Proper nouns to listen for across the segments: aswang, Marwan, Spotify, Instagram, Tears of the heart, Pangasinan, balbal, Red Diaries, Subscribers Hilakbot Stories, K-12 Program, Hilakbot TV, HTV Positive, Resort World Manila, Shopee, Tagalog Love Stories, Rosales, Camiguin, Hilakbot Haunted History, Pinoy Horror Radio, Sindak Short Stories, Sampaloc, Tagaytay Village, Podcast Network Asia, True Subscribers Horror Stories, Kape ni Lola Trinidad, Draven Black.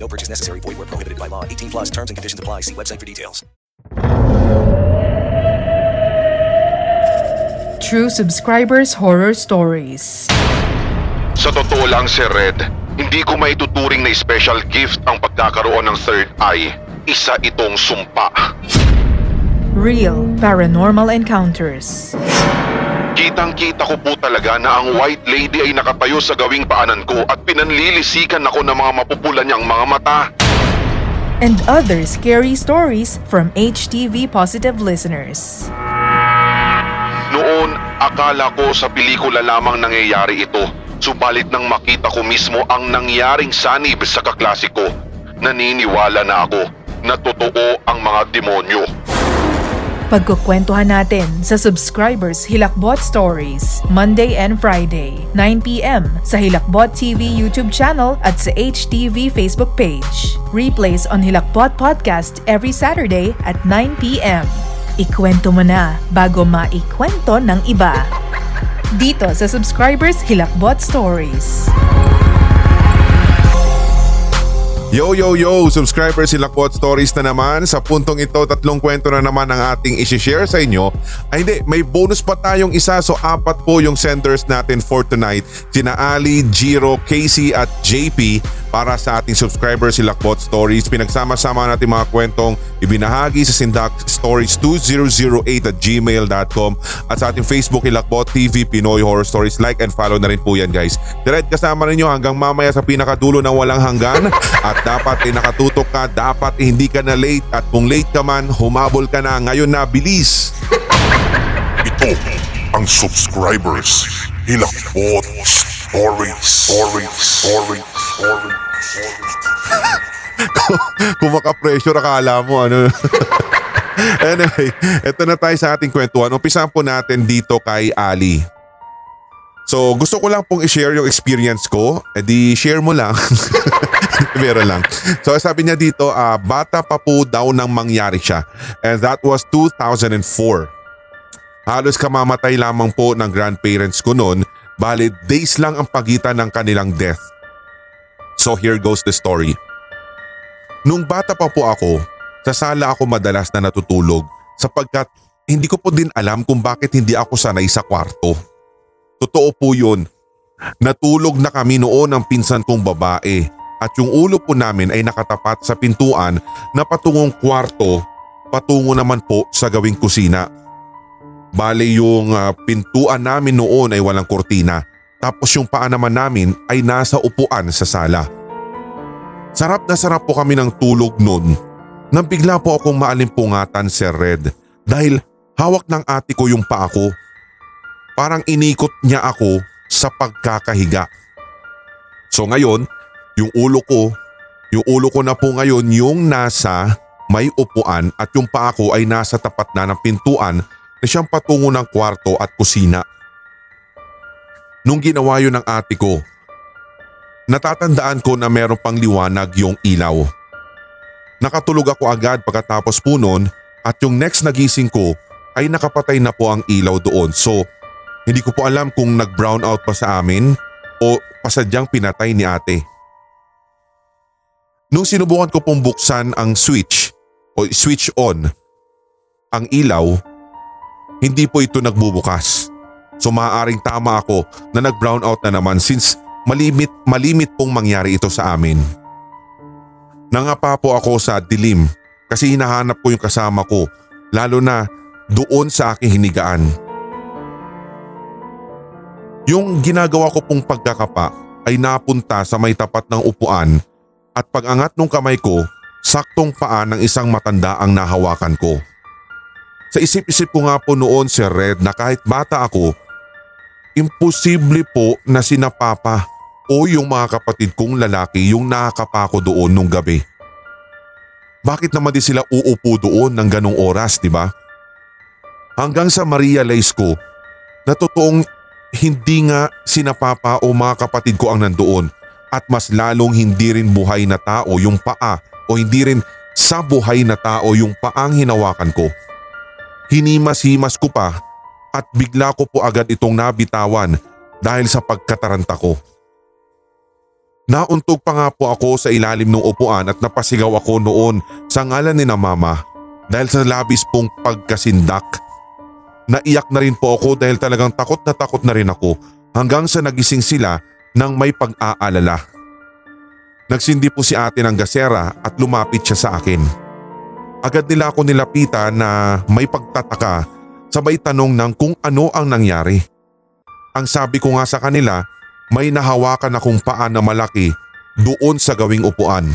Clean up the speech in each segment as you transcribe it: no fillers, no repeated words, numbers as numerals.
No purchase necessary. Void where prohibited by law. 18 plus terms and conditions apply. See website for details. True Subscribers Horror Stories. Sa totoo lang, Sir Red, hindi ko maituturing na special gift ang pagkakaroon ng third eye. Isa itong sumpa. Real paranormal encounters. Kitang-kita ko po talaga na ang white lady ay nakatayo sa gawing paanan ko at pinanlilisikan ako ng mga mapupula niyang mga mata. And other scary stories from HTV Positive listeners. Noon, akala ko sa pelikula lamang nangyayari ito. Subalit nang makita ko mismo ang nangyaring sanib sa kaklase ko, naniniwala na ako na totoo ang mga demonyo. Pagkukwentuhan natin sa Subscribers Hilakbot Stories, Monday and Friday, 9 p.m. sa Hilakbot TV YouTube channel at sa HTV Facebook page. Replays on Hilakbot Podcast every Saturday at 9 p.m. Ikwento mo na bago maikwento ng iba. Dito sa Subscribers Hilakbot Stories. Yo! Subscribers Hilakbot Stories na naman. Sa puntong ito, 3 kwento na naman ang ating isi-share sa inyo. Ay hindi, may bonus pa tayong isa, so 4 po yung senders natin for tonight. Sina Ali, Jiro, Casey at JP para sa ating Subscribers Hilakbot Stories. Pinagsama-sama natin mga kwentong ibinahagi sa Sindak Stories2008@gmail.com at sa ating Facebook Hilakbot TV Pinoy Horror Stories. Like and follow na rin po yan, guys. Direct kasama ninyo hanggang mamaya sa pinakadulo ng walang hanggan. At dapat nakatutok ka, dapat hindi ka na late, at kung late ka man, humabol ka na, ngayon na, bilis! Ito ang Subscribers Hilakbot Stories. Kung maka-pressure, akala mo ano. Anyway, ito na tayo sa ating kwentuhan. Umpisan po natin dito kay Ali. So gusto ko lang pong i-share yung experience ko. E di share mo lang. Meron lang. So sabi niya dito, bata pa po daw nang mangyari siya. And that was 2004. Halos kamamatay lamang po ng grandparents ko noon. Bali days lang ang pagitan ng kanilang death. So here goes the story. Nung bata pa po ako, sa sala ako madalas na natutulog sapagkat hindi ko po din alam kung bakit hindi ako sanay sa kwarto. Totoo po yun. Natulog na kami noon ang pinsan kong babae at yung ulo po namin ay nakatapat sa pintuan na patungong kwarto, patungo naman po sa gawing kusina. Bale yung pintuan namin noon ay walang kortina, tapos yung paa naman namin ay nasa upuan sa sala. Sarap na sarap po kami ng tulog noon nang bigla po akong maalimpungatan, Sir Red, dahil hawak ng ate ko yung paa ko. Parang inikot niya ako sa pagkakahiga. So ngayon, yung ulo ko na po ngayon yung nasa may upuan at yung paa ko ay nasa tapat na ng pintuan na siyang patungo ng kwarto at kusina. Nung ginawa yun ng ate ko, natatandaan ko na meron pang liwanag yung ilaw. Nakatulog ako agad pagkatapos po noon at yung next nagising ko ay nakapatay na po ang ilaw doon. So hindi ko po alam kung nag-brown out pa sa amin o pasadyang pinatay ni ate. Nung sinubukan ko pong buksan ang switch o switch on ang ilaw, hindi po ito nagbubukas. So maaaring tama ako na nag-brown out na naman since malimit pong mangyari ito sa amin. Nangapa po ako sa dilim kasi hinahanap ko yung kasama ko, lalo na doon sa aking hinigaan. Yung ginagawa ko pong pagkakapa ay napunta sa may tapat ng upuan at pag-angat ng kamay ko, saktong paa ng isang matanda ang nahawakan ko. Sa isip-isip ko nga po noon, Sir Red, na kahit bata ako, imposible po na sina Papa o yung mga kapatid kong lalaki yung nakakapako doon nung gabi. Bakit naman din sila uupo doon ng ganong oras, di ba? Hanggang sa ma-realize ko na totoong hindi nga sina Papa o mga kapatid ko ang nandoon at mas lalong hindi rin buhay na tao yung paa o hindi rin sa buhay na tao yung paang hinawakan ko. Hinimas-himas ko pa at bigla ko po agad itong nabitawan dahil sa pagkataranta ko. Nauntog pa nga po ako sa ilalim ng upuan at napasigaw ako noon sa ngalan ni na Mama dahil sa labis pong pagkasindak. Naiyak na rin po ako dahil talagang takot na rin ako hanggang sa nagising sila nang may pag-aalala. Nagsindi po si ate ng gasera at lumapit siya sa akin. Agad nila ako nilapitan na may pagtataka, sabay tanong ng kung ano ang nangyari. Ang sabi ko nga sa kanila, may nahawakan akong paa na malaki doon sa gawing upuan.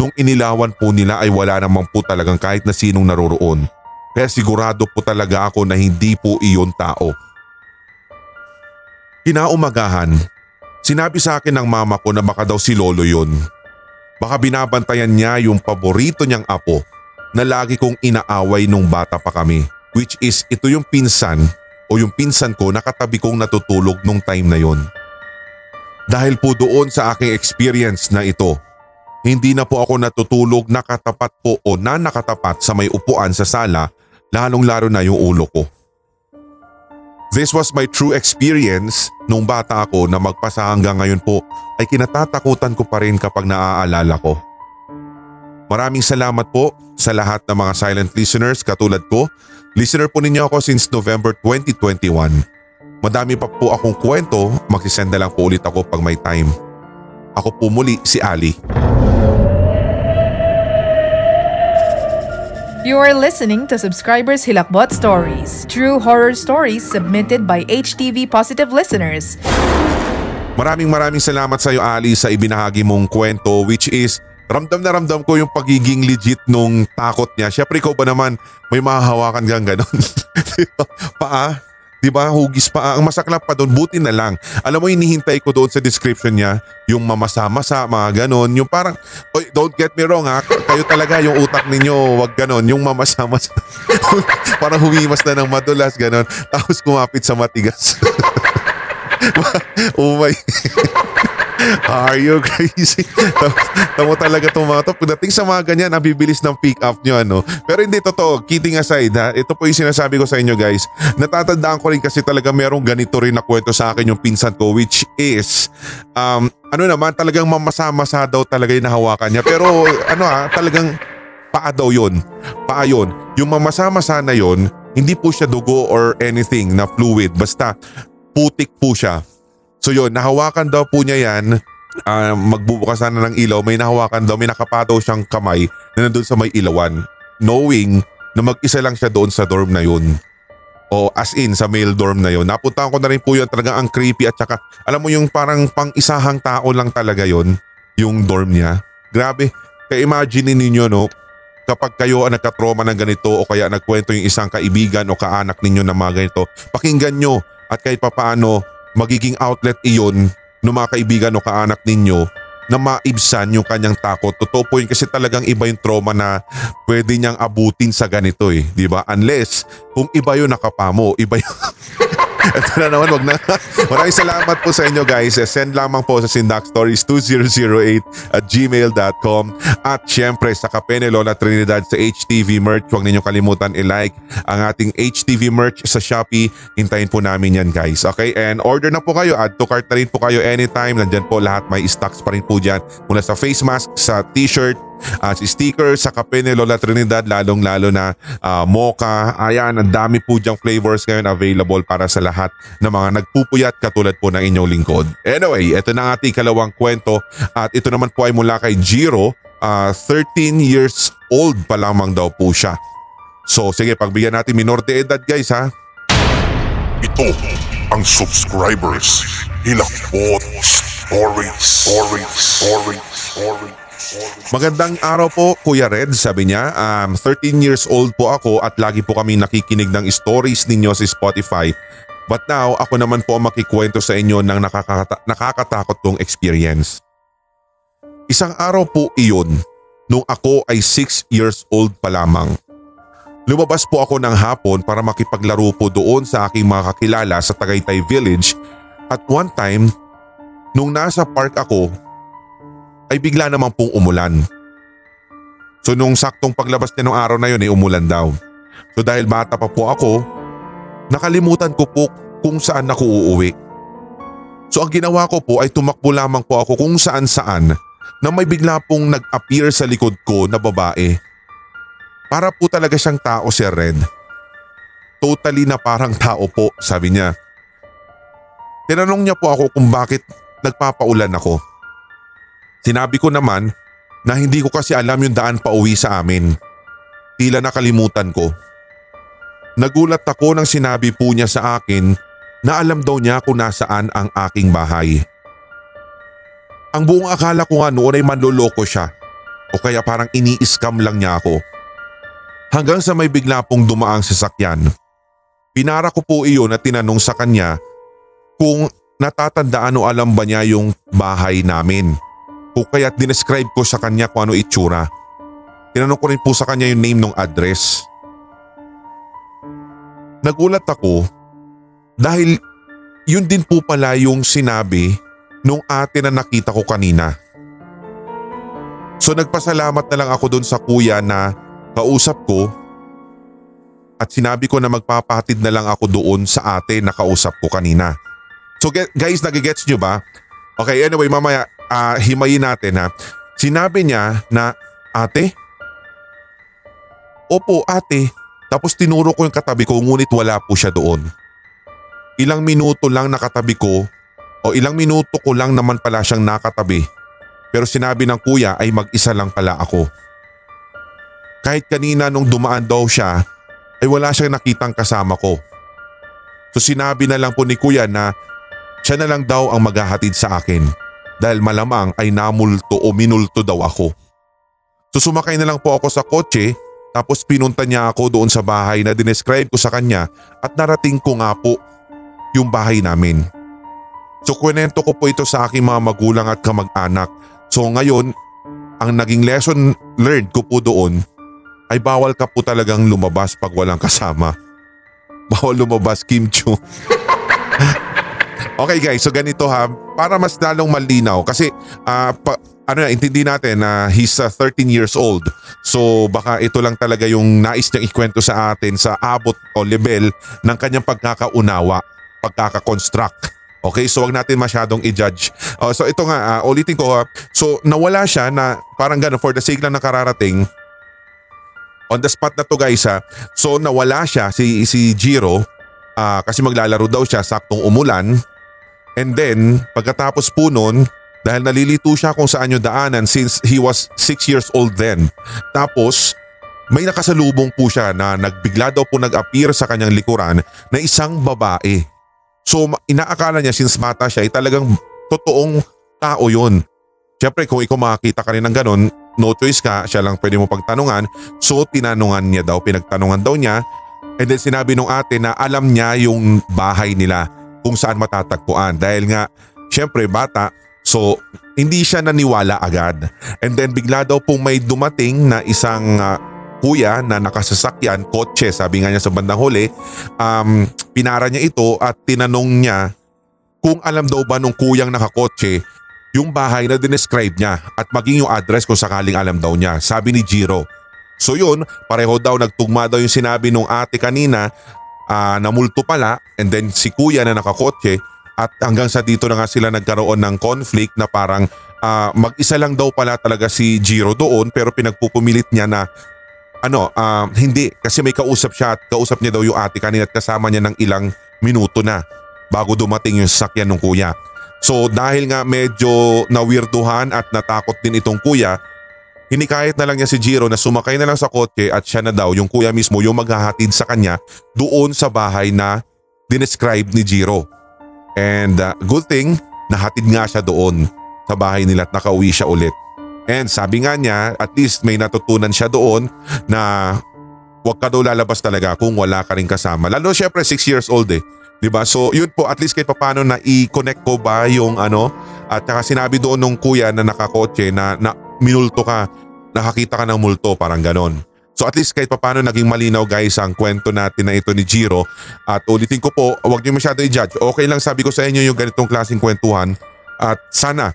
Nung inilawan po nila ay wala naman po talagang kahit na sinong naroroon. Kaya sigurado po talaga ako na hindi po iyon tao. Kinaumagahan, sinabi sa akin ng mama ko na baka daw si Lolo yun. Baka binabantayan niya yung paborito niyang apo na lagi kong inaaway nung bata pa kami. Which is ito yung pinsan o yung pinsan ko na katabi kong natutulog nung time na yon. Dahil po doon sa aking experience na ito, hindi na po ako natutulog nakatapat po o na nakatapat sa may upuan sa sala, lalong laro na yung ulo ko. This was my true experience nung bata ako na magpasa hanggang ngayon po ay kinatatakutan ko pa rin kapag naaalala ko. Maraming salamat po sa lahat ng mga silent listeners katulad ko. Listener po ninyo ako since November 2021. Madami pa po akong kwento, magsisend na lang po ulit ako pag may time. Ako po muli si Ali. You are listening to Subscribers Hilakbot Stories, true horror stories submitted by HTV Positive listeners. Maraming salamat sa iyo, Ali, sa ibinahagi mong kwento, which is ramdam na ramdam ko yung pagiging legit nung takot niya. Siyempre ikaw ba naman may mahahawakan kang ganun? Diba? Paa? Diba? Hugis paa. Ang masaklap pa doon, buti na lang. Alam mo, hinihintay ko doon sa description niya, yung mamasa-masa, mga ganun. Yung parang, don't get me wrong ha, kayo talaga yung utak ninyo, wag ganun. Yung mamasa-masa. Parang humimas na ng madulas, ganun. Tapos kumapit sa matigas. Oh my... Are you crazy? Tamo talaga itong mga to. Pagdating sa mga ganyan, nabibilis ng pick up nyo ano. Pero hindi totoo, kidding aside ha. Ito po yung sinasabi ko sa inyo guys. Natatandaan ko rin kasi talaga merong ganito rin na kwento sa akin yung pinsan ko, which is talagang mamasa-masa daw talaga yung nahawakan niya. Pero talagang paa daw yun. Paa yun. Yung mamasa-masa na yun, hindi po siya dugo or anything na fluid. Basta putik po siya. So yun, nahawakan daw po niya yan, magbubukasan na ng ilaw, may nahawakan daw, may nakapataw siyang kamay na nandun sa may ilawan. Knowing na mag-isa lang siya doon sa dorm na yun. O as in, sa male dorm na yun. Napuntaan ko na rin po yun, talaga ang creepy at saka, alam mo yung parang pang-isahang tao lang talaga yun, yung dorm niya. Grabe, kaya imagine ninyo no, kapag kayo ang nagkatroma ng ganito o kaya nagkwento yung isang kaibigan o kaanak ninyo na mga ganito, pakinggan nyo at kahit papaano, magiging outlet iyon ng mga kaibigan o kaanak ninyo na maibsan yung kanyang takot. Totoo po yun kasi talagang iba yung trauma na pwede niyang abutin sa ganito eh. Diba? Unless kung iba yun nakapamo, iba yun. Ito na naman, wag na. Maraming salamat po sa inyo guys. Send lamang po sa sindakstories2008@gmail.com. At syempre sa Kapene Lola Trinidad sa HTV merch, huwag ninyong kalimutan i-like ang ating HTV merch sa Shopee. Hintayin po namin yan guys. Okay, and order na po kayo. Add to cart na rin po kayo anytime. Nandyan po lahat, may stocks pa rin po dyan. Mula sa face mask, sa t-shirt, at sticker sa Kape ni Lola Trinidad, lalong-lalo na mocha. Ayan, ang dami po dyang flavors ngayon available para sa lahat ng mga nagpupuyat katulad po ng inyong lingkod. Anyway, ito na ang ating ikalawang kwento at ito naman po ay mula kay Jiro, 13 years old pa lamang daw po siya. So sige, pagbigyan natin minor de edad guys ha. Ito ang Subscribers Hilakbot Stories. Magandang araw po Kuya Red, sabi niya. 13 years old po ako at lagi po kami nakikinig ng stories ninyo sa Spotify. But now ako naman po makikwento sa inyo ng nakakatakot kong experience. Isang araw po iyon nung ako ay 6 years old pa lamang. Lumabas po ako ng hapon para makipaglaro po doon sa aking mga kakilala sa Tagaytay Village. At one time nung nasa park ako ay bigla naman pong umulan. So nung saktong paglabas niya nung araw na yun ay umulan daw. So dahil bata pa po ako, nakalimutan ko po kung saan ako uuwi. So ang ginawa ko po ay tumakbo lamang po ako kung saan-saan na may bigla pong nag-appear sa likod ko na babae. Para po talaga siyang tao si Red. Totally na parang tao po, sabi niya. Tinanong niya po ako kung bakit nagpapaulan ako. Sinabi ko naman na hindi ko kasi alam yung daan pa uwi sa amin. Tila nakalimutan ko. Nagulat ako nang sinabi po niya sa akin na alam daw niya kung nasaan ang aking bahay. Ang buong akala ko nga noon ay manloloko siya o kaya parang ini-scam lang niya ako. Hanggang sa may bigla pong dumaang sasakyan. Pinara ko po iyon at tinanong sa kanya kung natatandaan o alam ba niya yung bahay namin. O kaya't dinescribe ko sa kanya kung ano itsura. Tinanong ko rin po sa kanya yung name ng address. Nagulat ako dahil yun din po pala yung sinabi nung ate na nakita ko kanina. So nagpasalamat na lang ako doon sa kuya na kausap ko at sinabi ko na magpapahatid na lang ako doon sa ate na kausap ko kanina. So guys, nagigets nyo ba? Okay, anyway, mamaya himayin natin ha. Sinabi niya na, "Ate?" "Opo, ate." Tapos tinuro ko yung katabi ko ngunit wala po siya doon. Ilang minuto lang nakatabi ko o ilang minuto ko lang naman pala siyang nakatabi. Pero sinabi ng kuya ay mag-isa lang pala ako. Kahit kanina nung dumaan daw siya ay wala siyang nakitang kasama ko. So sinabi na lang po ni kuya na siya na lang daw ang maghahatid sa akin. Dahil malamang ay namulto o minulto daw ako. So sumakay na lang po ako sa kotse tapos pinunta niya ako doon sa bahay na dinescribe ko sa kanya at narating ko nga po yung bahay namin. So kwento ko po ito sa aking mga magulang at kamag-anak. So ngayon, ang naging lesson learned ko po doon ay bawal ka po talagang lumabas pag walang kasama. Bawal lumabas, Kim Chu. Okay guys, so ganito ha, para mas lalong malinaw kasi intindi natin na he's 13 years old. So baka ito lang talaga yung nais niyang ikwento sa atin sa abot o level ng kanyang pagkakaunawa, pagkakakonstruct. Okay, so wag natin masyadong i-judge. So ito nga, ulitin ko ha. So nawala siya na parang gano'n for the sake lang na kararating. On the spot na to guys ha. So nawala siya si Jiro kasi maglalaro daw siya saktong umulan. And then, pagkatapos po nun, dahil nalilito siya kung saan yung daanan since he was 6 years old then. Tapos, may nakasalubong po siya na nagbigla daw po nag-appear sa kanyang likuran na isang babae. So, inaakala niya since mata siya ay talagang totoong tao yun. Siyempre, kung ikaw makakita ka rin ng ganun, no choice ka, siya lang pwede mo pagtanungan. So, pinagtanungan daw niya. And then, sinabi nung ate na alam niya yung bahay nila kung saan matatagpuan dahil nga syempre bata, so hindi siya naniwala agad. And then bigla daw pong may dumating na isang kuya na nakasasakyan, kotse sabi nga niya sa bandang huli. Pinara niya ito at tinanong niya kung alam daw ba nung kuyang nakakotse yung bahay na dinescribe niya at maging yung address kung sakaling alam daw niya, sabi ni Jiro. So yun, pareho daw nagtugma daw yung sinabi nung ate kanina. Namulto pala, and then si kuya na nakakotse, at hanggang sa dito na nga sila nagkaroon ng conflict na parang mag-isa lang daw pala talaga si Jiro doon, pero pinagpupumilit niya na hindi kasi may kausap siya at kausap niya daw yung ate kanina at kasama niya ng ilang minuto na bago dumating yung sasakyan ng kuya. So dahil nga medyo nawirduhan at natakot din itong kuya, Hinikayat na lang niya si Jiro na sumakay na lang sa kotse at siya na daw yung kuya mismo yung maghahatid sa kanya doon sa bahay na dinescribe ni Jiro. And good thing, nahatid nga siya doon sa bahay nila at nakauwi siya ulit. And sabi nga niya, at least may natutunan siya doon na huwag ka daw lalabas talaga kung wala ka rin kasama. Lalo syempre 6 years old eh. Diba? So yun po, at least kahit paano na i-connect ko ba yung ano. At saka sinabi doon nung kuya na nakakotse na minulto ka, nakakita ka ng multo, parang ganon. So at least kahit paano naging malinaw guys ang kwento natin na ito ni Jiro. At ulitin ko po, huwag niyo masyado i-judge. Okay lang sabi ko sa inyo yung ganitong klaseng kwentuhan. At sana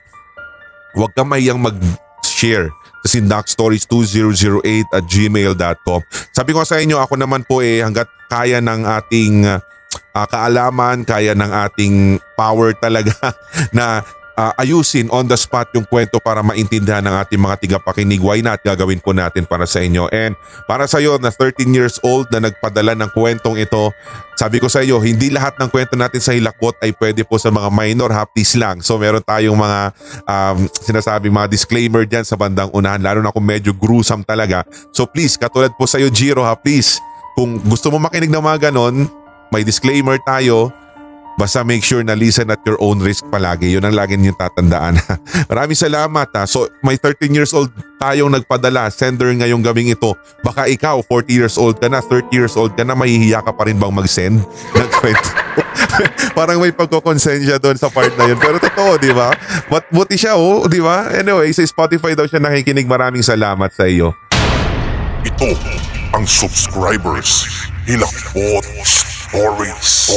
huwag kang mahiyang mag-share sa sindakstories2008@gmail.com. Sabi ko sa inyo, ako naman po eh hanggat kaya ng ating kaalaman, kaya ng ating power talaga na ayusin on the spot yung kwento para maintindihan ng ating mga tigapakinig. Why not? Gagawin po natin para sa inyo. And para sa iyo na 13 years old na nagpadala ng kwentong ito, sabi ko sa iyo, hindi lahat ng kwento natin sa Hilakbot ay pwede po sa mga minor, haptis lang. So meron tayong mga sinasabing mga disclaimer dyan sa bandang unahan, lalo na kung medyo gruesome talaga. So please, katulad po sa iyo Jiro ha, please, kung gusto mo makinig ng mga ganon, may disclaimer tayo. Basta make sure na listen at your own risk palagi. Yun ang lagi niyong tatandaan. Maraming salamat ha. So may 13 years old tayong nagpadala sender ngayong gabing ito. Baka ikaw 40 years old ka na, 30 years old ka na, mahihiya ka pa rin bang mag-send ng kwento? Parang may pagkokonsensya doon sa part na yun. Pero totoo, di ba? Buti siya oh, di ba? Anyway, sa Spotify daw siya nakikinig. Maraming salamat sa iyo. Ito ang Subscribers Hilakbot Stories.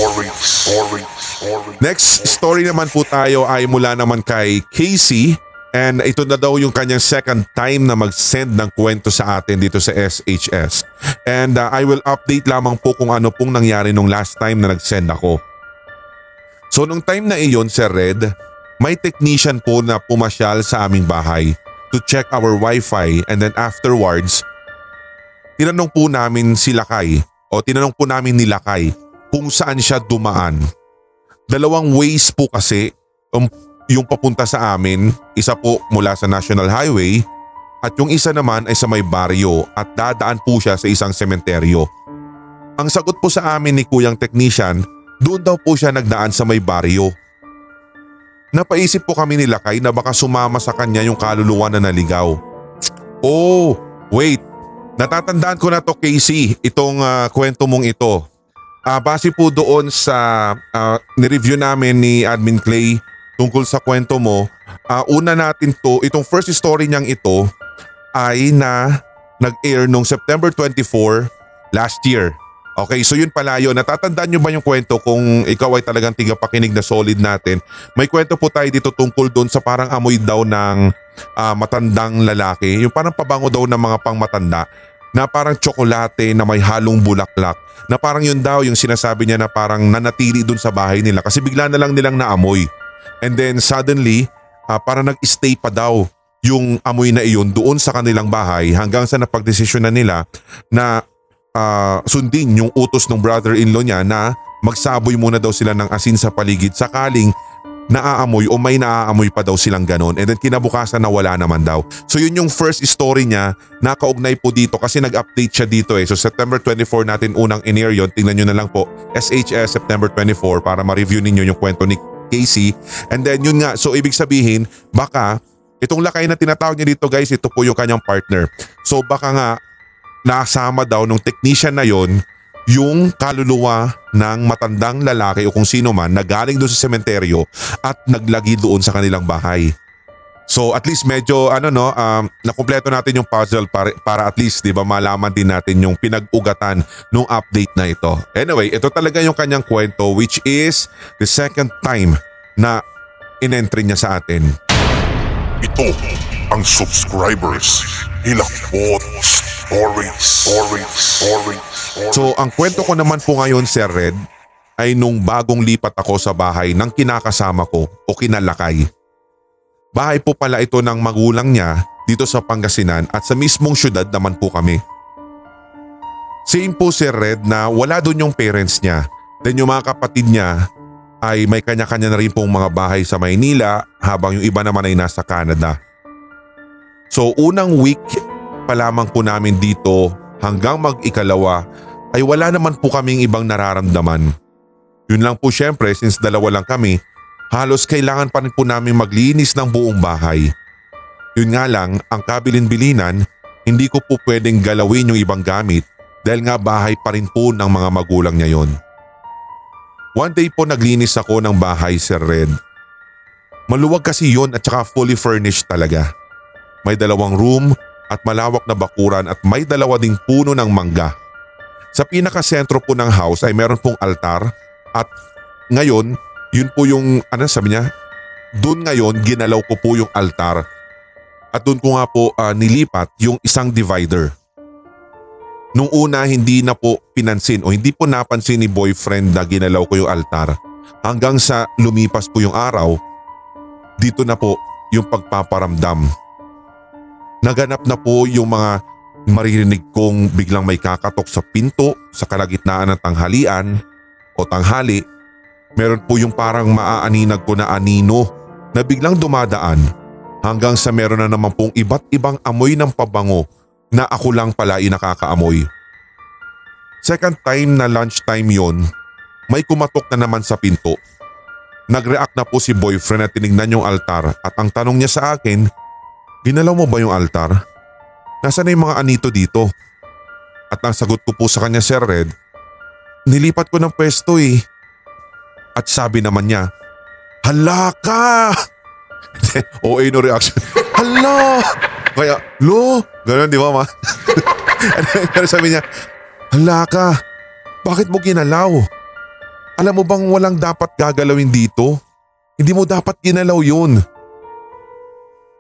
Next story naman po tayo ay mula naman kay Casey, and ito na daw yung kanyang second time na mag-send ng kwento sa atin dito sa SHS. And I will update lamang po kung ano pong nangyari nung last time na nag-send ako. So nung time na iyon, Sir Red, may technician po na pumasyal sa aming bahay to check our wifi, and then afterwards, tinanong po namin ni Lakay kung saan siya dumaan. Dalawang ways po kasi yung papunta sa amin, isa po mula sa National Highway at yung isa naman ay sa may baryo at dadaan po siya sa isang sementeryo. Ang sagot po sa amin ni Kuyang Technician, doon daw po siya nagdaan sa may baryo. Napaisip po kami ni Lakay na baka sumama sa kanya yung kaluluwa na naligaw. Oh, wait. Natatandaan ko na to Casey, itong kwento mong ito. Base po doon sa ni-review namin ni Admin Clay tungkol sa kwento mo, una natin to, itong first story niyang ito ay na nag-air noong September 24 last year. Okay, so yun pala yun. Natatandaan niyo ba yung kwento kung ikaw ay talagang tigapakinig na solid natin? May kwento po tayo dito tungkol doon sa parang amoy daw ng matandang lalaki, yung parang pabango daw ng mga pangmatanda na parang tsokolate na may halong bulaklak, na parang yun daw yung sinasabi niya na parang nanatili dun sa bahay nila kasi bigla na lang nilang naamoy, and then suddenly parang nag-stay pa daw yung amoy na iyon doon sa kanilang bahay hanggang sa napagdesisyon na nila na sundin yung utos ng brother-in-law niya na magsaboy muna daw sila ng asin sa paligid sakaling naaamoy o may naaamoy pa daw silang ganon, and then kinabukasan na wala naman daw. So yun yung first story niya, nakaugnay po dito kasi nag-update siya dito eh. So September 24 natin unang in-air yun. Tingnan nyo na lang po SHS September 24 para ma-review ninyo yung kwento ni Casey. And then yun nga, so ibig sabihin baka itong Lakay na tinatawag niya dito guys, ito po yung kanyang partner. So baka nga nasama daw nung technician na yun yung kaluluwa ng matandang lalaki o kung sino man na galing doon sa sementeryo at naglagi doon sa kanilang bahay. So at least medyo nakumpleto natin yung puzzle para at least, di ba, malaman din natin yung pinag-ugatan ng update na ito. Anyway, ito talaga yung kanyang kwento, which is the second time na in-entry niya sa atin. Ito ang Subscribers Hilakbot Stories. So ang kwento ko naman po ngayon Sir Red ay nung bagong lipat ako sa bahay ng kinakasama ko o kinalakay. Bahay po pala ito ng magulang niya dito sa Pangasinan at sa mismong syudad naman po kami. Same po Sir Red na wala dun yung parents niya. Then yung mga kapatid niya ay may kanya-kanya na rin pong mga bahay sa Maynila habang yung iba naman ay nasa Canada. So unang week pa lamang po namin dito hanggang mag-ikalawa ay wala naman po kaming ibang nararamdaman. Yun lang po syempre since dalawa lang kami, halos kailangan pa rin po namin maglinis ng buong bahay. Yun nga lang, ang kabilin-bilinan, hindi ko po pwedeng galawin yung ibang gamit dahil nga bahay pa rin po ng mga magulang niya yun. One day po naglinis ako ng bahay, Sir Red. Maluwag kasi yun at saka fully furnished talaga. May dalawang room at malawak na bakuran at may dalawa ding puno ng mangga. Sa pinakasentro po ng house ay meron pong altar at ngayon, yun po yung, doon ngayon ginalaw ko po yung altar. At doon ko nga po nilipat yung isang divider. Nung una hindi na po pinansin o hindi po napansin ni boyfriend na ginalaw ko yung altar. Hanggang sa lumipas po yung araw, dito na po yung pagpaparamdam. Naganap na po yung mga maririnig kong biglang may kakatok sa pinto sa kalagitnaan ng tanghalian o tanghali. Meron po yung parang maaaninag ko na anino na biglang dumadaan. Hanggang sa meron na naman pong iba't ibang amoy ng pabango na ako lang pala nakakaamoy. Second time na lunchtime yon, may kumatok na naman sa pinto. Nag-react na po si boyfriend na tinignan yung altar at ang tanong niya sa akin, "Ginalaw mo ba yung altar? Nasaan na yung mga anito dito?" At ang sagot ko po sa kanya, Sir Red, "Nilipat ko ng pwesto eh." At sabi naman niya, "Hala ka!" OA no reaction. "Hala!" Kaya, "Lo!" Ganun, di ba ma? Pero sabi niya, "Hala ka! Bakit mo ginalaw? Alam mo bang walang dapat gagalawin dito? Hindi mo dapat ginalaw yun."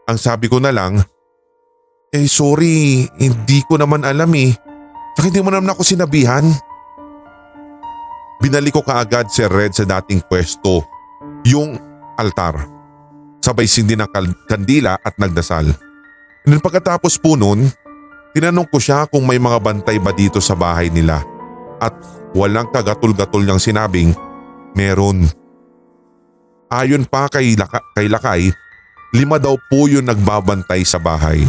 Ang sabi ko na lang, "Eh sorry, hindi ko naman alam eh. Saka hindi mo naman ako sinabihan." Binalik ko kaagad, Sir Red, sa dating pwesto, yung altar. Sabay sindi ng kandila at nagdasal. Nang pagkatapos po noon, tinanong ko siya kung may mga bantay ba dito sa bahay nila at walang kagatul-gatul niyang sinabing meron. Ayon pa kay Lakay, 5 daw po yung nagbabantay sa bahay.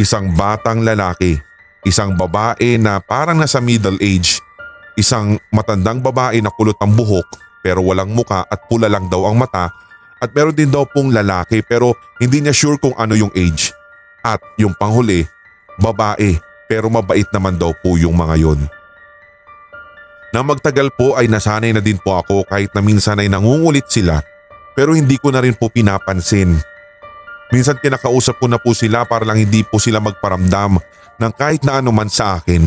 Isang batang lalaki, isang babae na parang nasa middle age, isang matandang babae na kulot ang buhok pero walang muka at pula lang daw ang mata. At meron din daw pong lalaki pero hindi niya sure kung ano yung age. At yung panghuli, babae pero mabait naman daw po yung mga yon. Nang magtagal po ay nasanay na din po ako kahit na minsan ay nangungulit sila pero hindi ko na rin po pinapansin. Minsan kinakausap ko na po sila para lang hindi po sila magparamdam ng kahit na anuman sa akin.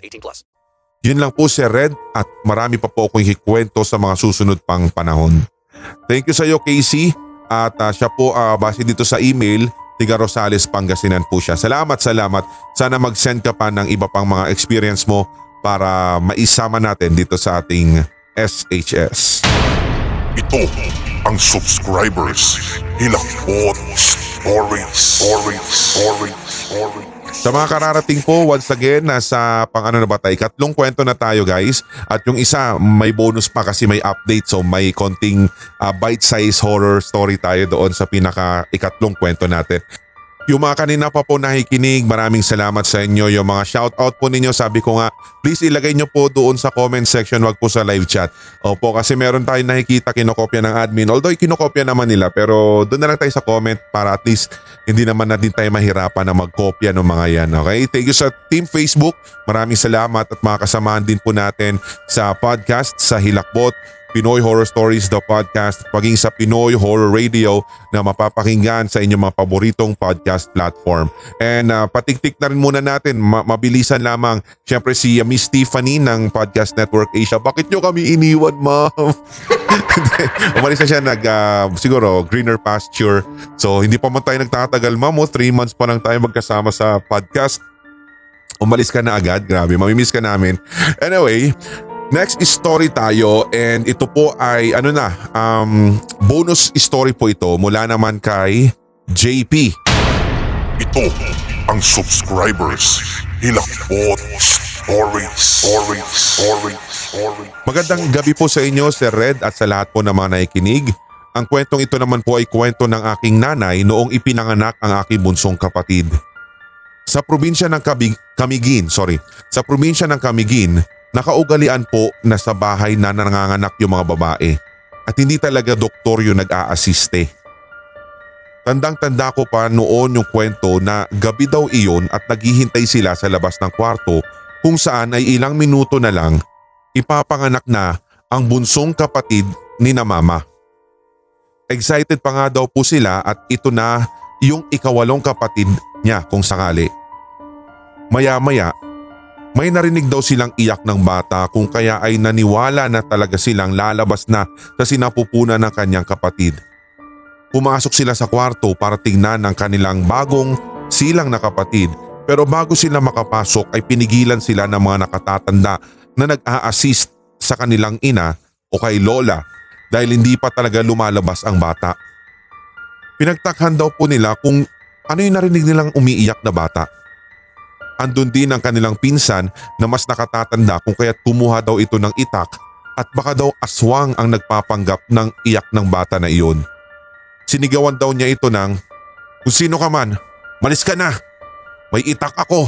18+. Yun lang po, Sir Red, at marami pa po akong hikwento sa mga susunod pang panahon. Thank you sa iyo, Casey. At siya po, base dito sa email, tiga Rosales, Pangasinan po siya. Salamat. Sana mag-send ka pa ng iba pang mga experience mo para maisama natin dito sa ating SHS. Ito ang Subscribers Hilakbot Stories. Sa mga kararating po, once again, nasa tatlong kwento na tayo, guys. At yung isa, may bonus pa kasi may update. So may konting bite-size horror story tayo doon sa pinaka-ikatlong kwento natin. Yung mga kanina pa po nakikinig, maraming salamat sa inyo. Yung mga shoutout po ninyo, sabi ko nga, please ilagay nyo po doon sa comment section, wag po sa live chat. Opo, kasi meron tayong nakikita kinokopya ng admin. Although kinokopya naman nila, pero doon na lang tayo sa comment para at least hindi naman natin tayo mahirapan na magkopya ng mga yan. Okay? Thank you sa Team Facebook. Maraming salamat at mga kasamahan din po natin sa podcast, sa Hilakbot Pinoy Horror Stories the Podcast paging sa Pinoy Horror Radio na mapapakinggan sa inyong mga paboritong podcast platform. And patiktik na rin muna natin, mabilisan lamang. Siyempre si Miss Tiffany ng Podcast Network Asia. Bakit nyo kami iniwan, ma'am? Umalis na siya, siguro greener pasture. So hindi pa man tayo nagtatagal, ma'am. 3 months pa lang tayo magkasama sa podcast. Umalis ka na agad. Grabe, mamimiss ka namin. Anyway, next story tayo, and ito po ay bonus story po ito mula naman kay JP. Ito ang Subscribers Hilakbot Stories. Magandang gabi po sa inyo, Sir Red, at sa lahat po ng mga nakikinig. Ang kwentong ito naman po ay kwento ng aking nanay noong ipinanganak ang aking bunsong kapatid. Sa probinsya ng Camiguin, nakaugalian po na sa bahay na nanganganak yung mga babae at hindi talaga doktor yung nag-aasiste. Tandang-tanda ko pa noon yung kwento na gabi daw iyon at naghihintay sila sa labas ng kwarto kung saan ay ilang minuto na lang ipapanganak na ang bunsong kapatid ni na mama. Excited pa nga daw po sila at ito na yung 2nd kapatid niya kung sakali. Maya-maya, may narinig daw silang iyak ng bata kung kaya ay naniwala na talaga silang lalabas na sa sinapupunan ng kanyang kapatid. Pumasok sila sa kwarto para tingnan ang kanilang bagong silang na kapatid, pero bago sila makapasok ay pinigilan sila ng mga nakatatanda na nag-a-assist sa kanilang ina o kay lola dahil hindi pa talaga lumalabas ang bata. Pinagtakhan daw po nila kung ano yung narinig nilang umiiyak na bata. Andun din ang kanilang pinsan na mas nakatatanda kung kaya't kumuha daw ito ng itak at baka daw aswang ang nagpapanggap ng iyak ng bata na iyon. Sinigawan daw niya ito ng, "Kung sino ka man, malis ka na! May itak ako!"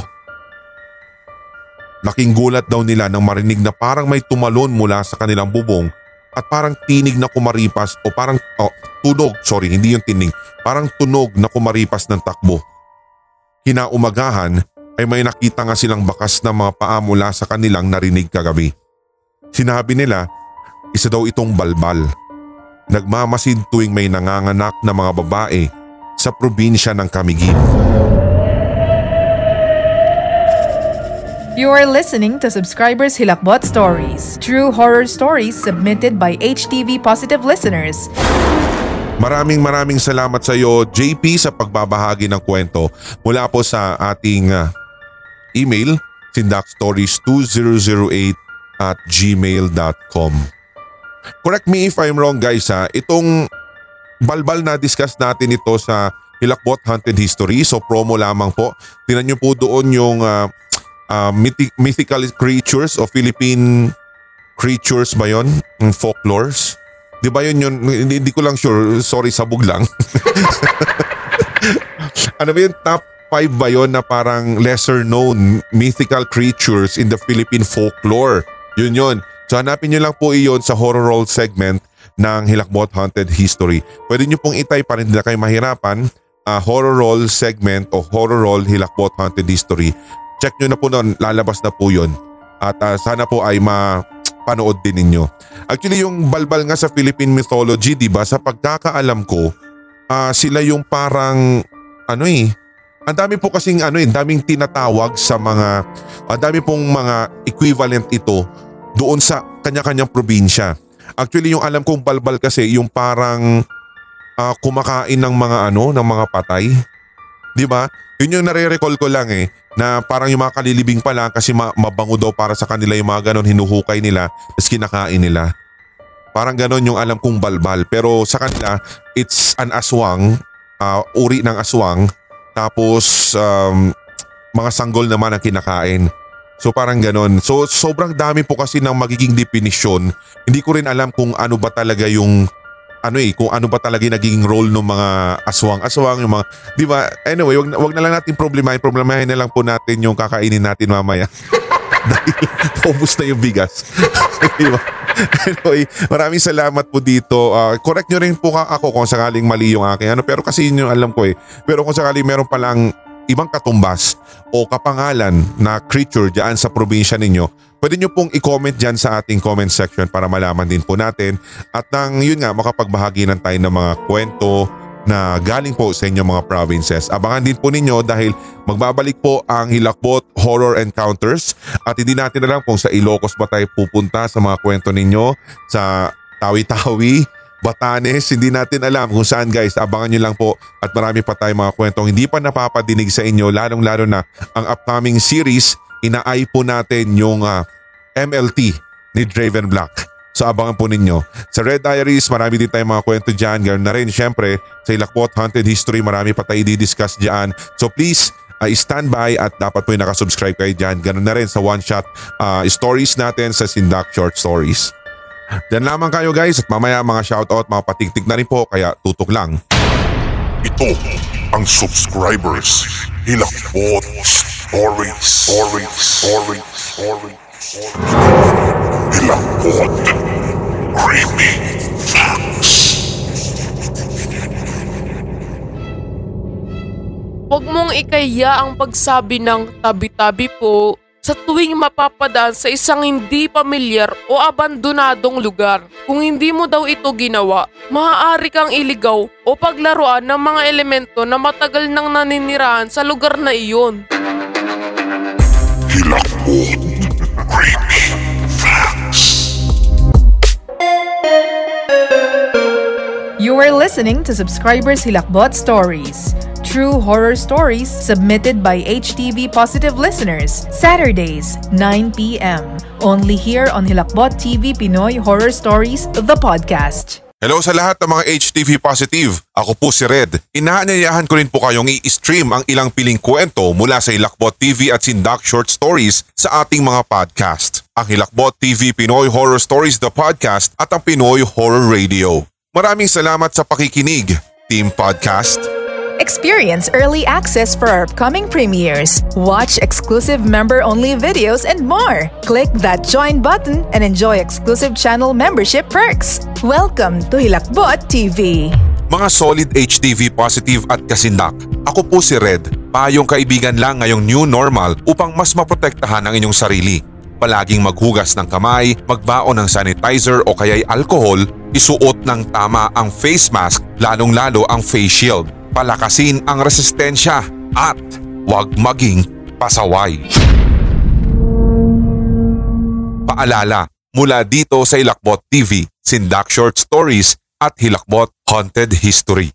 Laking gulat daw nila nang marinig na parang may tumalon mula sa kanilang bubong at parang tinig na kumaripas o parang parang tunog na kumaripas ng takbo. Kinaumagahan ay may nakita nga silang bakas na mga paa mula sa kanilang narinig kagabi. Sinabi nila, isa daw itong balbal. Nagmamasid tuwing may nanganganak na mga babae sa probinsya ng Camiguin. You are listening to Subscribers Hilakbot Stories, true horror stories submitted by HTV Positive listeners. Maraming salamat sa iyo, JP, sa pagbabahagi ng kwento mula po sa ating email, sindakstories2008@gmail.com. Correct me if I'm wrong, guys, ha? Itong balbal na discuss natin ito sa Hilakbot Haunted History, so promo lamang po. Tingnan niyo po doon yung mythical creatures o Philippine creatures ba yun? Folklores? Di ba yun? Hindi ko lang sure. Sorry, sabog lang. Ano ba yun? Top 5 ba yun na parang lesser known mythical creatures in the Philippine folklore? Yun. So hanapin nyo lang po iyon sa Horror Roll segment ng Hilakbot Haunted History. Pwede nyo pong itay para hindi na kayo mahirapan. Horror Roll segment o Horror Roll Hilakbot Haunted History. Check nyo na po noon. Lalabas na po yun. At sana po ay panood din ninyo. Actually, yung balbal nga sa Philippine mythology, diba, sa pagkakaalam ko, sila yung parang ang dami po kasing daming tinatawag sa mga, ang dami pong mga equivalent ito doon sa kanya-kanyang probinsya. Actually, yung alam kong balbal kasi yung parang kumakain ng mga ng mga patay. Diba? Yun yung nare-recall ko lang na parang yung mga kalilibing pala kasi mabango daw para sa kanila yung mga ganon, hinuhukay nila tapos kinakain nila. Parang ganon yung alam kong balbal, pero sa kanila it's an aswang, uri ng aswang, tapos mga sanggol naman ang kinakain. So parang ganon. So sobrang dami po kasi ng magiging definisyon. Hindi ko rin alam kung ano ba talaga yung kung ano ba talaga naging role ng mga aswang, yung mga, di ba? Anyway, wag na lang natin problemahin na lang po natin yung kakainin natin mamaya. Dahil paubos na yung bigas. Diba? Anyway, maraming salamat po dito. Correct nyo rin po ako kung sakaling mali yung akin. Pero kasi yun yung alam ko. Pero kung sakaling meron palang ibang katumbas o kapangalan na creature dyan sa probinsya ninyo, pwede nyo pong i-comment dyan sa ating comment section para malaman din po natin at nang yun nga makapagbahagi ng tayo ng mga kwento na galing po sa inyong mga provinces. Abangan din po ninyo dahil magbabalik po ang Hilakbot Horror Encounters at hindi natin alam kung sa Ilocos ba tayo pupunta sa mga kwento ninyo, sa Tawi-Tawi, Batanes, hindi natin alam kung saan guys. Abangan nyo lang po at marami pa tayong mga kwentong hindi pa napapadinig sa inyo, lalong-lalo na ang upcoming series, inaay po natin yung MLT ni Draven Black. So abangan po ninyo. Sa Red Diaries, marami din tayong mga kwento dyan. Ganoon na rin syempre sa Hilakbot Haunted History, marami pa tayo i-discuss dyan. So please, stand by at dapat po yung nakasubscribe kayo dyan. Ganoon na rin sa one-shot stories natin sa Sindak Short Stories. Diyan lamang kayo guys at mamaya mga shoutout, mga patiktik na rin po kaya tutok lang. Ito ang Subscribers Hilakbot Stories. Hilakbot Creepy Facts. Huwag mong ikaya ang pagsabi ng tabi-tabi po sa tuwing mapapadaan sa isang hindi pamilyar o abandonadong lugar. Kung hindi mo daw ito ginawa, maaari kang iligaw o paglaruan ng mga elemento na matagal nang naninirahan sa lugar na iyon. Hilakbot Creepy Facts. You are listening to Subscribers Hilakbot Stories. True horror stories submitted by HTV Positive listeners, Saturdays, 9 p.m. Only here on Hilakbot TV Pinoy Horror Stories, the podcast. Hello sa lahat ng mga HTV Positive. Ako po si Red. Inaanyayahan ko rin po kayong i-stream ang ilang piling kwento mula sa Hilakbot TV at Sindak Short Stories sa ating mga podcast. Ang Hilakbot TV Pinoy Horror Stories, the podcast at ang Pinoy Horror Radio. Maraming salamat sa pakikinig, Team Podcast. Experience early access for our upcoming premieres. Watch exclusive member-only videos and more. Click that join button and enjoy exclusive channel membership perks. Welcome to Hilakbot TV. Mga solid HTV Positive at Kasindak, ako po si Red. Payong kaibigan lang ngayong new normal upang mas maprotektahan ang inyong sarili. Palaging maghugas ng kamay, magbaon ng sanitizer o kaya'y alcohol, isuot ng tama ang face mask, lalong-lalo ang face shield. Palakasin ang resistensya at huwag maging pasaway. Paalala mula dito sa Hilakbot TV, Sindak Short Stories at Hilakbot Haunted History.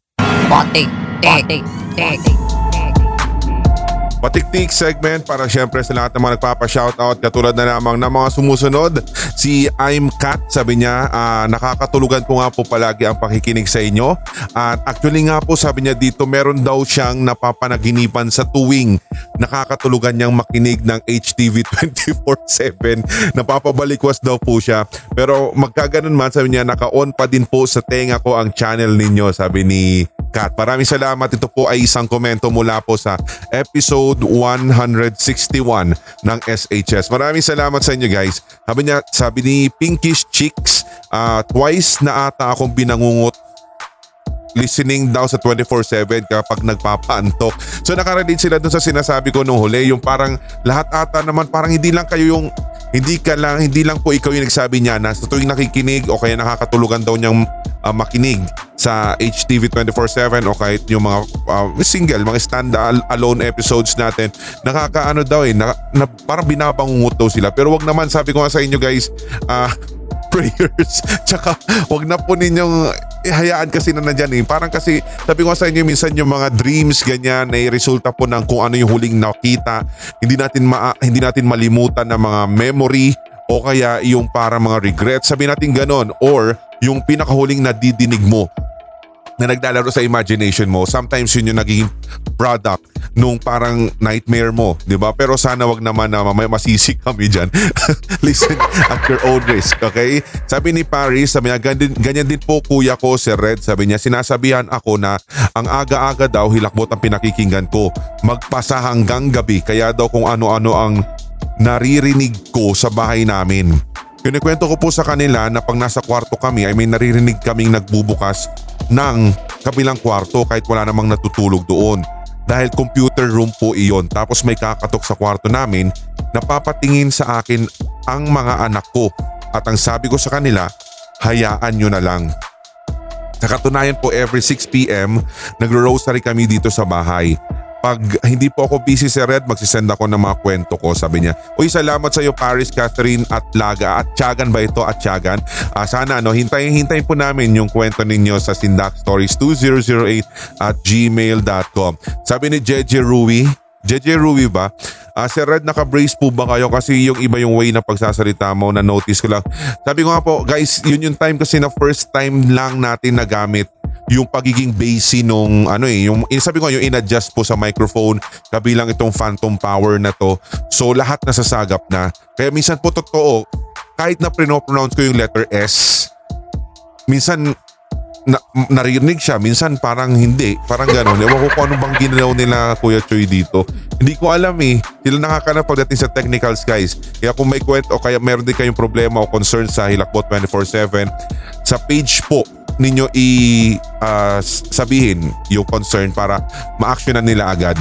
Patiktik segment para syempre sa lahat ng mga nagpapa-shoutout katulad na lamang ng mga sumusunod. Si I'm Kat, sabi niya, nakakatulugan ko nga po palagi ang pakikinig sa inyo. At actually nga po sabi niya dito, meron daw siyang napapanaginipan sa tuwing nakakatulugan niyang makinig ng HTV 24/7. Napapabalikwas daw po siya. Pero magkaganon man sabi niya, naka-on pa din po sa tenga ko ang channel ninyo, sabi ni Kat. Maraming salamat. Ito po ay isang komento mula po sa episode 161 ng SHS. Maraming salamat sa inyo guys. Sabi ni Pinkish Chicks, twice na ata akong binangungot listening daw sa 24/7 kapag nagpapaantok. So nakarelate sila dun sa sinasabi ko nung huli, yung parang lahat ata naman, parang hindi lang kayo yung hindi lang po ikaw yung nagsabi niya na sa tuwing nakikinig o kaya nakakatulugan daw niyang makinig sa HTV 24/7 o kahit yung mga single, mga stand-alone episodes natin, nakakaano daw parang binabangungot daw sila. Pero wag naman, sabi ko nga sa inyo guys, prayers. Tsaka wag na po ninyong hayaan kasi na nandyan eh. Parang kasi sabi ko sa inyo minsan yung mga dreams ganyan ay resulta po ng kung ano yung huling nakita. Hindi natin malimutan ng mga memory o kaya yung para mga regrets. Sabi natin ganon, or yung pinakahuling nadidinig mo na naglalaro sa imagination mo. Sometimes yun yung nagiging product nung parang nightmare mo, di ba? Pero sana wag naman na may masisik kami dyan. Listen at your own risk, okay? Sabi ni Paris, sabi niya, ganyan din po kuya ko si Red. Sabi niya, sinasabihan ako na ang aga-aga daw Hilakbot ang pinakikinggan ko. Magpasa hanggang gabi. Kaya daw kung ano-ano ang naririnig ko sa bahay namin. Kinikwento ko po sa kanila na pag nasa kwarto kami ay may naririnig kaming nagbubukas ng kabilang kwarto kahit wala namang natutulog doon. dahil computer room po iyon. Tapos may kakatok sa kwarto namin, napapatingin sa akin ang mga anak ko at ang sabi ko sa kanila, hayaan nyo na lang. Sa katunayan po, every 6 p.m. nagro-rosary kami dito sa bahay. Pag hindi po ako busy si Red, magsisend ako ng mga kwento ko. Sabi niya, uy, salamat sa iyo Paris, Catherine at Laga. At Tiagan ba ito? At Tiagan. Sana hintayin po namin yung kwento ninyo sa sindakstories2008@gmail.com. Sabi ni JJ Rui ba? Sir Red, naka-brace po ba kayo? Kasi yung iba yung way na pagsasalita mo, na notice ko lang. Sabi ko nga po guys, yun yung time kasi na first time lang natin nagamit yung pagiging bassy nung sabi ko yung inadjust po sa microphone, kabilang itong phantom power na to. So lahat nasasagap na. Kaya minsan po totoo, kahit na pronounce ko yung letter S, minsan narinig siya, minsan parang hindi, parang gano'n. Ewan ko kung ano bang ginanaw nila Kuya Choy dito. Hindi ko alam eh. Sila nakakanap pagdating sa technicals guys. Kaya kung may kwento o kaya meron din kayong problema o concern sa Hilakbot 24/7, sa page po ninyo sabihin yung concern para ma-actionan nila agad.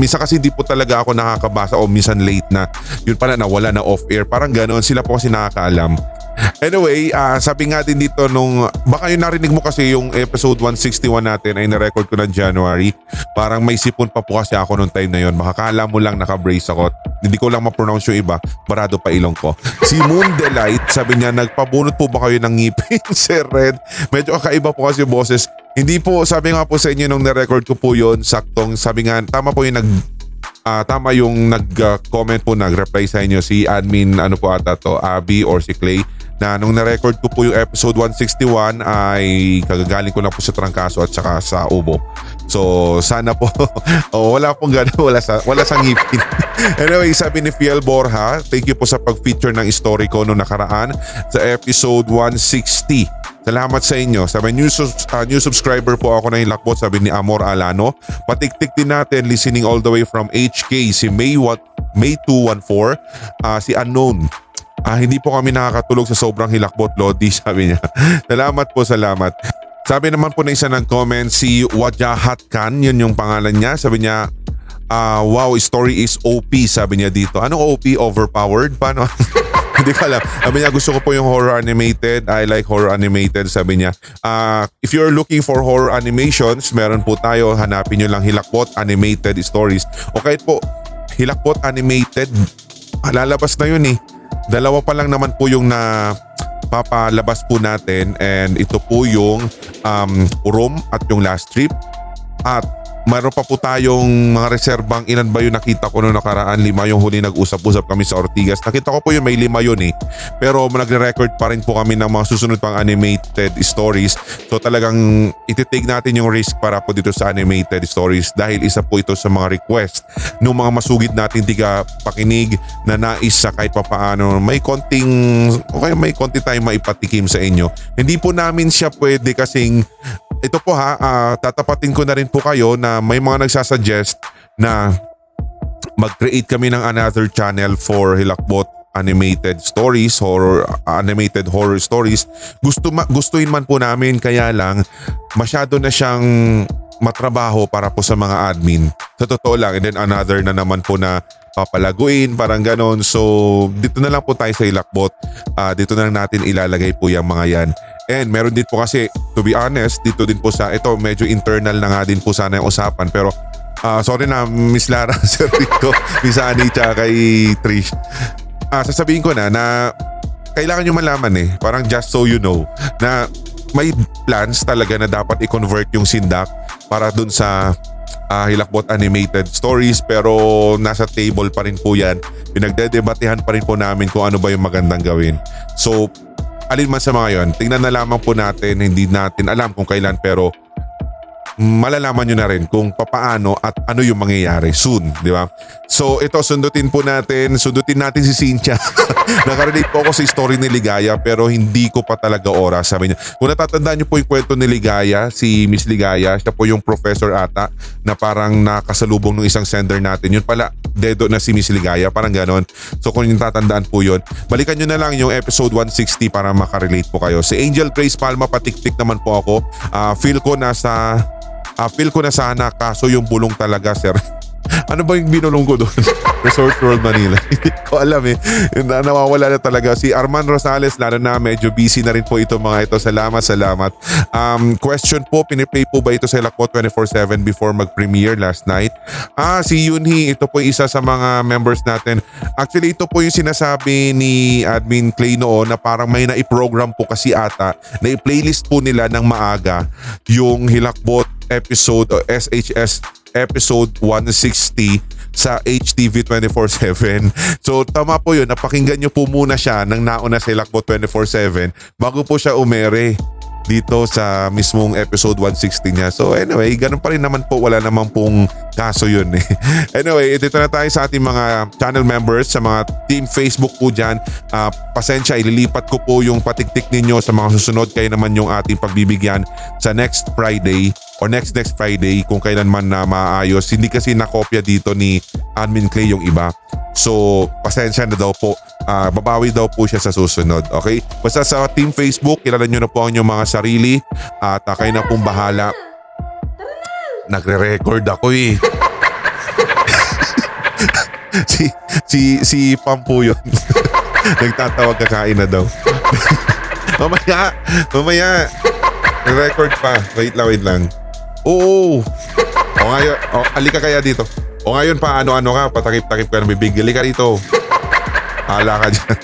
Minsan kasi hindi po talaga ako nakakabasa o minsan late na. Yun pala, nawala na off-air. Parang gano'n. Sila po kasi nakakaalam. Anyway, sabi nga din dito baka yung narinig mo kasi yung episode 161 natin ay na-record ko ng January. Parang may sipon pa po kasi ako nung time na yun. Makakala mo lang naka-brace ako. Hindi ko lang ma-pronounce yung iba. Barado pa ilong ko. Si Moon Delight, sabi niya, nagpabunot po ba kayo ng ngipin, Sir Red? Medyo kakaiba po kasi yung boses. Hindi po, sabi nga po sa inyo nung na-record ko po yun, saktong sabi nga, tama po yung nag-comment po, nag-reply sa inyo si admin, Abby or si Clay, na nung na-record ko po yung episode 161 ay kagagaling ko na po sa trangkaso at saka sa ubo. So sana po wala pong gano'n, wala sa ngipin. Anyway, sabi ni Fiel Borja, thank you po sa pag-feature ng story ko nung nakaraan sa episode 160. Salamat sa inyo. Sabi, new subscriber po ako na Hilakbot, sabi ni Amor Alano. Patiktik din natin, listening all the way from HK, si May 214, si Unknown. Hindi po kami nakakatulog sa sobrang Hilakbot, Lodi, sabi niya. Salamat po. Sabi naman po na isa nag-comment, si Wajahat Khan, yun yung pangalan niya. Sabi niya, wow, story is OP, sabi niya dito. Anong OP? Overpowered? Paano? Hindi ko alam. Sabi niya, gusto ko po yung horror animated. I like horror animated, sabi niya. If you're looking for horror animations, meron po tayo. Hanapin nyo lang Hilakbot Animated Stories. O kahit po, Hilakbot Animated, lalabas na yun eh. 2 pa lang naman po yung napapalabas po natin. And ito po yung Urom at yung Last Trip. At mayroon pa po tayong mga reserbang, ilan ba yung nakita ko noong nakaraan? 5 yung huli nag-usap-usap kami sa Ortigas. Nakita ko po yun, may 5 yun eh. Pero nagre-record pa rin po kami ng mga susunod pang animated stories. So talagang ititake natin yung risk para po dito sa animated stories dahil isa po ito sa mga request ng mga masugid natin tiga pakinig na nais sa kahit papaano. May konti tayong maipatikim sa inyo. Hindi po namin siya pwede kasing ito po tatapatin ko na rin po kayo na may mga nagsasuggest na mag-create kami ng another channel for Hilakbot Animated Stories, Horror Stories. Gustuin man po namin, kaya lang masyado na siyang matrabaho para po sa mga admin. Sa totoo lang, and then another na naman po na papalaguin, parang ganon. So dito na lang po tayo sa Hilakbot. Dito na lang natin ilalagay po yung mga yan. And meron din po kasi, to be honest, dito din po sa, ito medyo internal na nga din po sana yung usapan. Pero sorry na Miss Lara, Sir Rico, Miss Annie, tsaka kay Trish. Sasabihin ko na kailangan nyo malaman eh, parang just so you know, na may plans talaga na dapat i-convert yung Sindak para dun sa Hilakbot Animated Stories, pero nasa table pa rin po yan. Pinagdedebatehan pa rin po namin kung ano ba yung magandang gawin. So alin man sa mga yon, tingnan na lamang po natin. Hindi natin alam kung kailan, pero malalaman nyo na rin kung papaano at ano yung mangyayari soon, di ba? So ito, sundutin natin si Cynthia. Nakarelate po ako sa story ni Ligaya, pero hindi ko pa talaga oras, sabi niya. Kung natatandaan nyo po yung kwento ni Ligaya, si Miss Ligaya, siya po yung professor ata na parang nakasalubong ng isang sender natin. Yun pala, dedo na si Miss Ligaya, parang ganon. So kung yung tatandaan po yun, balikan nyo na lang yung episode 160 para makarelate po kayo. Si Angel Grace Palma, patiktik naman po ako. Feel ko nasa Feel ko na sana, kaso yung bulong talaga, sir. Ano ba yung binulong ko doon? Resort World Manila. Hindi ko alam eh. Nawawala na talaga. Si Arman Rosales, lalo na medyo busy na rin po ito mga ito. Salamat, salamat. Question po, piniplay po ba ito sa Hilakbot 24/7 before mag-premiere last night? Si Yunhi, ito po isa sa mga members natin. Actually, ito po yung sinasabi ni Admin Clay noon na parang may naiprogram po kasi ata na i-playlist po nila ng maaga yung Hilakbot episode o SHS episode 160 sa HTV 24/7. So tama po yun, napakinggan nyo po muna siya nang nauna sa Hilakbot 24/7 bago po siya umere dito sa mismong episode 160 niya. So anyway, ganun pa rin naman po, wala naman pong kaso yun eh. Anyway, dito na tayo sa ating mga channel members, sa mga team Facebook po dyan. Pasensya, ililipat ko po yung patiktik ninyo sa mga susunod. Kayo naman yung ating pagbibigyan sa next Friday o next Friday kung kailan man na maayos. Hindi kasi nakopya dito ni Admin Clay yung iba. So, pasensya na daw po. Babawi daw po siya sa susunod. Okay? Basta sa team Facebook, kilala nyo na po ang inyong mga sarili. At kayo na pong bahala. Nagre-record ako eh. si Pam po yun. Nagtatawag, kakain na daw. Mamaya. Record pa. Wait lang. Oo. O ngayon. O, alika kaya dito. O ngayon pa, ano-ano ka, patakip-takip ka ng bibig. Gali ka rito. Hala ka dyan.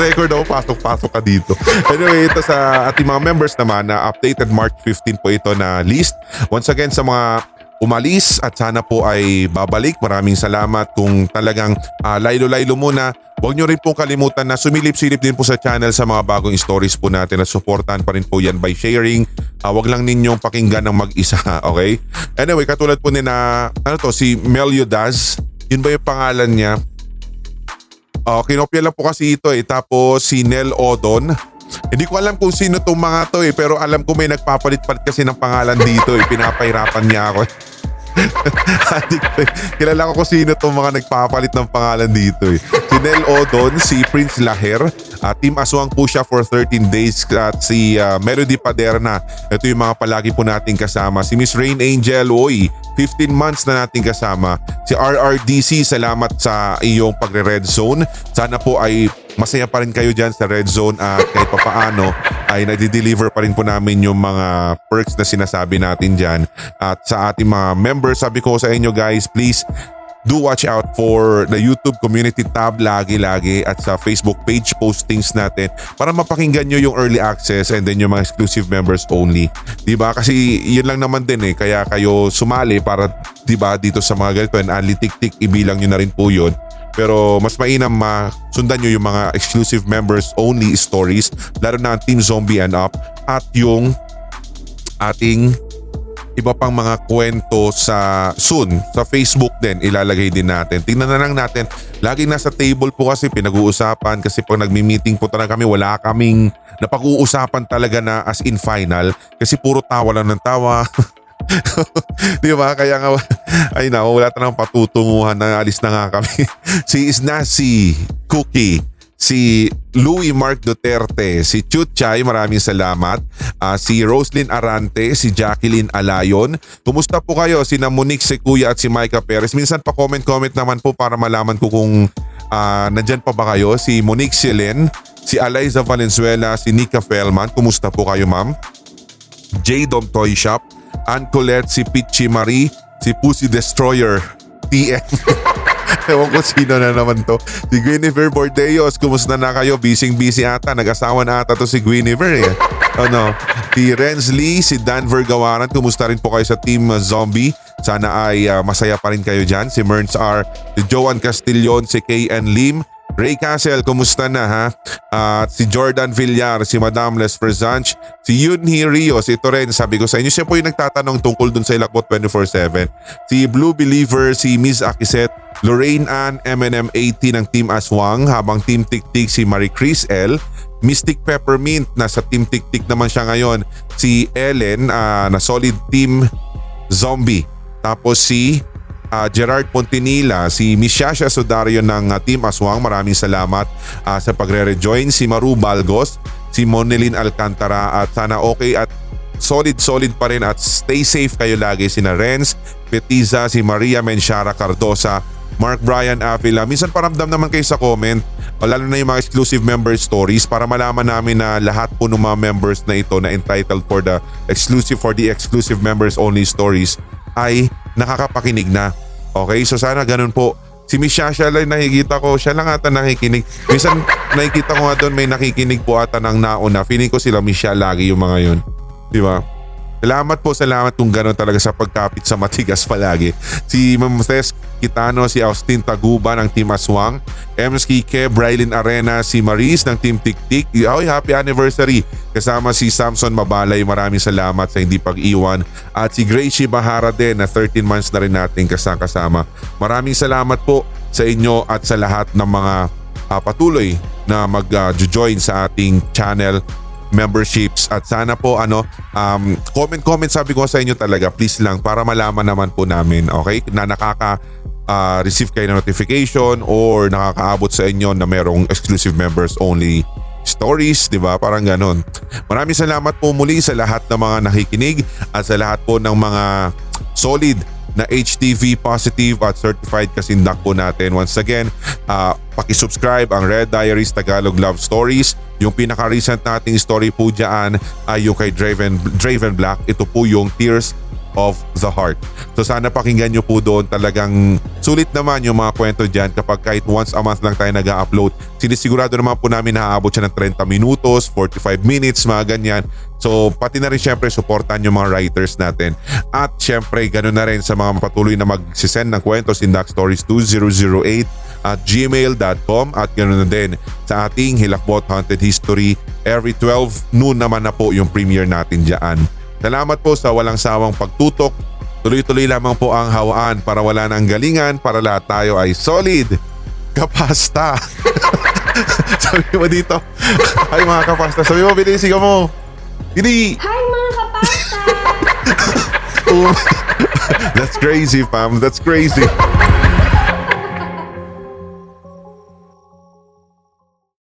Record ako, pasok-pasok ka dito. Anyway, ito sa ating mga members naman na updated March 15 po ito na list. Once again, sa mga umalis at sana po ay babalik, maraming salamat. Kung talagang laylo-laylo muna, huwag nyo rin pong kalimutan na sumilip-silip din po sa channel sa mga bagong stories po natin at supportan pa rin po yan by sharing. Huwag lang ninyong pakinggan ng mag-isa, okay? Anyway, katulad po nina, si Meliodas, yun ba yung pangalan niya? Kinopya lang po kasi ito eh, tapos si Nel Odon. Hindi ko alam kung sino itong mga to eh, pero alam ko may nagpapalit-palit kasi ng pangalan dito eh. Pinapahirapan niya ako. Kilala ko kung sino itong mga nagpapalit ng pangalan dito eh. Si Nel Odon, si Prince Laher, Team Aswang po siya for 13 days, at si Melody Paderna. Ito yung mga palagi po nating kasama. Si Miss Rain Angel, 15 months na nating kasama. Si RRDC, salamat sa iyong pagre-red zone. Sana po ay masaya pa rin kayo dyan sa Red Zone at kahit papaano ay nadideliver pa rin po namin yung mga perks na sinasabi natin dyan. At sa ating mga members, sabi ko sa inyo guys, please do watch out for the YouTube community tab lagi-lagi at sa Facebook page postings natin para mapakinggan nyo yung early access and then yung mga exclusive members only. Diba? Kasi yun lang naman din eh. Kaya kayo sumali para diba dito sa mga ganito and anlitik-tik ibilang nyo na rin po yun. Pero mas mainam sundan nyo yung mga exclusive members only stories, lalo na ang Team Zombie and Up at yung ating iba pang mga kwento sa soon sa Facebook din, ilalagay din natin. Tingnan na lang natin. Laging nasa table po kasi pinag-uusapan, kasi pag nagmi-meeting po talaga kami, wala kaming napag-uusapan talaga na as in final, kasi puro tawa lang ng tawa. Diba? Kaya nga ay na, wala tanong patutunguhan, na alis na nga kami. Si Isna, si Cookie, si Louis Mark Duterte, si Chuchay, maraming salamat. Si Roslyn Arante, si Jacqueline Alayon. Kumusta po kayo? Si Monique Secuya at si Micah Perez. Minsan pa comment naman po para malaman ko kung nandyan pa ba kayo. Si Monique Silen, si Aliza Valenzuela, si Nika Fellman. Kumusta po kayo, ma'am? J. Dom Toy Shop, Ann Colette, si Pichi Marie, si Pussy Destroyer, TM. Ewan ko sino na naman to. Si Guinevere Bordeos, kumusta na kayo? Busy ata, nag-asawa na ata to si Guinevere eh. Ano? Si Renz Lee, si Danver Gawaran, kumusta rin po kayo sa Team Zombie? Sana ay masaya pa rin kayo dyan. Si Merns R, si Joan Castillon, si KN Lim, Ray Castle, kumusta na ha? Si Jordan Villar, si Madame Les Fresange, si Yunhi Rios, ito rin sabi ko sa inyo, siya po yung nagtatanong tungkol dun sa Hilakbot 24/7. Si Blue Believer, si Ms. Akiset, Lorraine Ann, MNM80 ng Team Aswang, habang Team Tiktik si Marie Chris L. Mystic Peppermint, nasa Team Tiktik naman siya ngayon. Si Ellen, na solid Team Zombie. Tapos si Gerard Pontinila, si Miss Shasha Sudario ng Team Aswang, maraming salamat sa pagre-rejoin. Si Maru Balgos, si Monelin Alcantara, at sana okay at solid pa rin at stay safe kayo lagi sina Renz Petiza, si Maria Menchara Cardosa, Mark Brian Avila. Minsan paramdam naman kayo sa comment, lalo na yung mga exclusive member stories para malaman namin na lahat po ng mga members na ito na entitled for the exclusive members only stories ay nakakapakinig na. Okay, so sana ganun po. Si Miss Shasha lang nakikita ko, siya lang ata nakikinig. Minsan nakikita ko nga doon may nakikinig po ata ng nauna. Feeling ko sila Miss Shasha lagi yung mga yun. Di ba? Salamat po, salamat kung ganun talaga sa pagkapit sa matigas palagi. Si Ma'am Tess Kitano, si Austin Taguba ng Team Aswang, Ems Kike, Brylin Arena, si Maris ng Team Tiktik. Oy, happy anniversary! Kasama si Samson Mabalay, maraming salamat sa hindi pag-iwan. At si Gracie Bahara din na 13 months na rin natin kasama. Maraming salamat po sa inyo at sa lahat ng mga patuloy na mag-join sa ating channel memberships. At sana po comment sabi ko sa inyo talaga, please lang, para malaman naman po namin, okay, na nakaka-receive kayo ng notification or nakakaabot sa inyo na merong exclusive members only stories, di ba? Parang ganun. Maraming salamat po muli sa lahat ng mga nakikinig at sa lahat po ng mga solid na HTV Positive at Certified Kasindak po natin. Once again, pakisubscribe ang Red Diaries Tagalog Love Stories. Yung pinaka-recent nating story po dyan ay yung kay Draven Black. Ito po yung Tears of the Heart. So sana pakinggan nyo po doon. Talagang sulit naman yung mga kwento dyan kapag kahit once a month lang tayo nag-upload. Sinisigurado naman po namin naaabot siya ng 30 minutos, 45 minutes, mga ganyan. So pati na rin syempre supportan yung mga writers natin. At syempre ganun na rin sa mga patuloy na magsisend ng kwento, sindakstories2008@gmail.com, at ganun na din sa ating Hilakbot Haunted History. Every 12 noon naman na po yung premiere natin dyan. Salamat po sa walang sawang pagtutok. Tuloy-tuloy lamang po ang hawaan para wala nang galingan, para lahat tayo ay solid kapasta. Sabi mo dito, ay mga kapasta, sabi mo, bilis, ikaw mo. Hindi. Hi mga kapasta. That's crazy, fam. That's crazy.